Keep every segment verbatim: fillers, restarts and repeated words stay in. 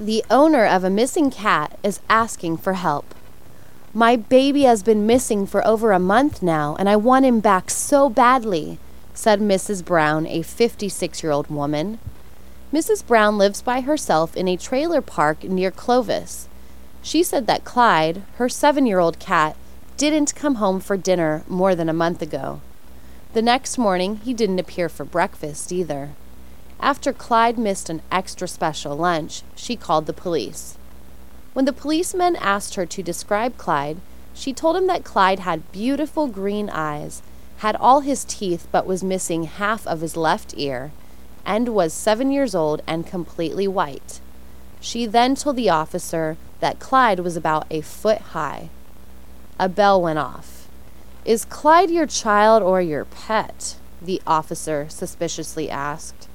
The owner of a missing cat is asking for help. My baby has been missing for over a month now, and I want him back so badly, said Missus Brown, a fifty-six-year-old woman. Missus Brown lives by herself in a trailer park near Clovis. She said that Clyde, her seven-year-old cat, didn't come home for dinner more than a month ago. The next morning, he didn't appear for breakfast either. After Clyde missed an extra special lunch, she called the police. When the policemen asked her to describe Clyde, she told him that Clyde had beautiful green eyes, had all his teeth but was missing half of his left ear, and was seven years old and completely white. She then told the officer that Clyde was about a foot high. A bell went off. "Is Clyde your child or your pet?" the officer suspiciously asked.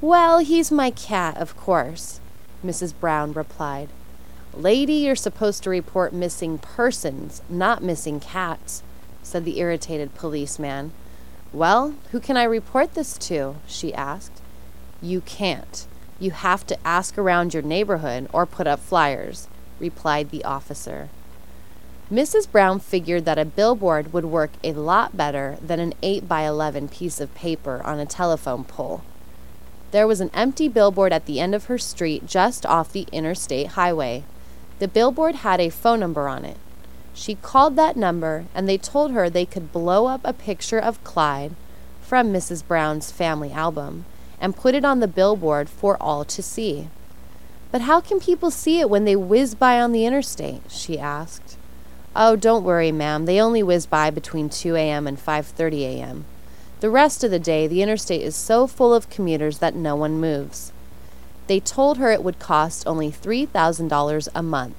"Well, he's my cat, of course," Missus Brown replied. "Lady, you're supposed to report missing persons, not missing cats," said the irritated policeman. "Well, who can I report this to?" she asked. "You can't. You have to ask around your neighborhood or put up flyers," replied the officer. Missus Brown figured that a billboard would work a lot better than an eight by eleven piece of paper on a telephone pole. There was an empty billboard at the end of her street just off the interstate highway. The billboard had a phone number on it. She called that number, and they told her they could blow up a picture of Clyde from Missus Brown's family album and put it on the billboard for all to see. "But how can people see it when they whiz by on the interstate?" she asked. "Oh, don't worry, ma'am. They only whiz by between two a.m. and five thirty a.m. The rest of the day, the interstate is so full of commuters that no one moves." They told her it would cost only three thousand dollars a month,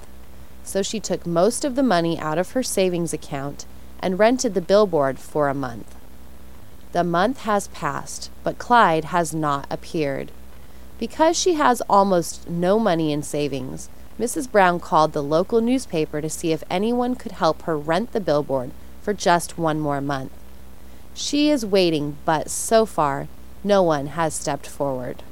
so she took most of the money out of her savings account and rented the billboard for a month. The month has passed, but Clyde has not appeared. Because she has almost no money in savings, Missus Brown called the local newspaper to see if anyone could help her rent the billboard for just one more month. She is waiting, but so far, no one has stepped forward.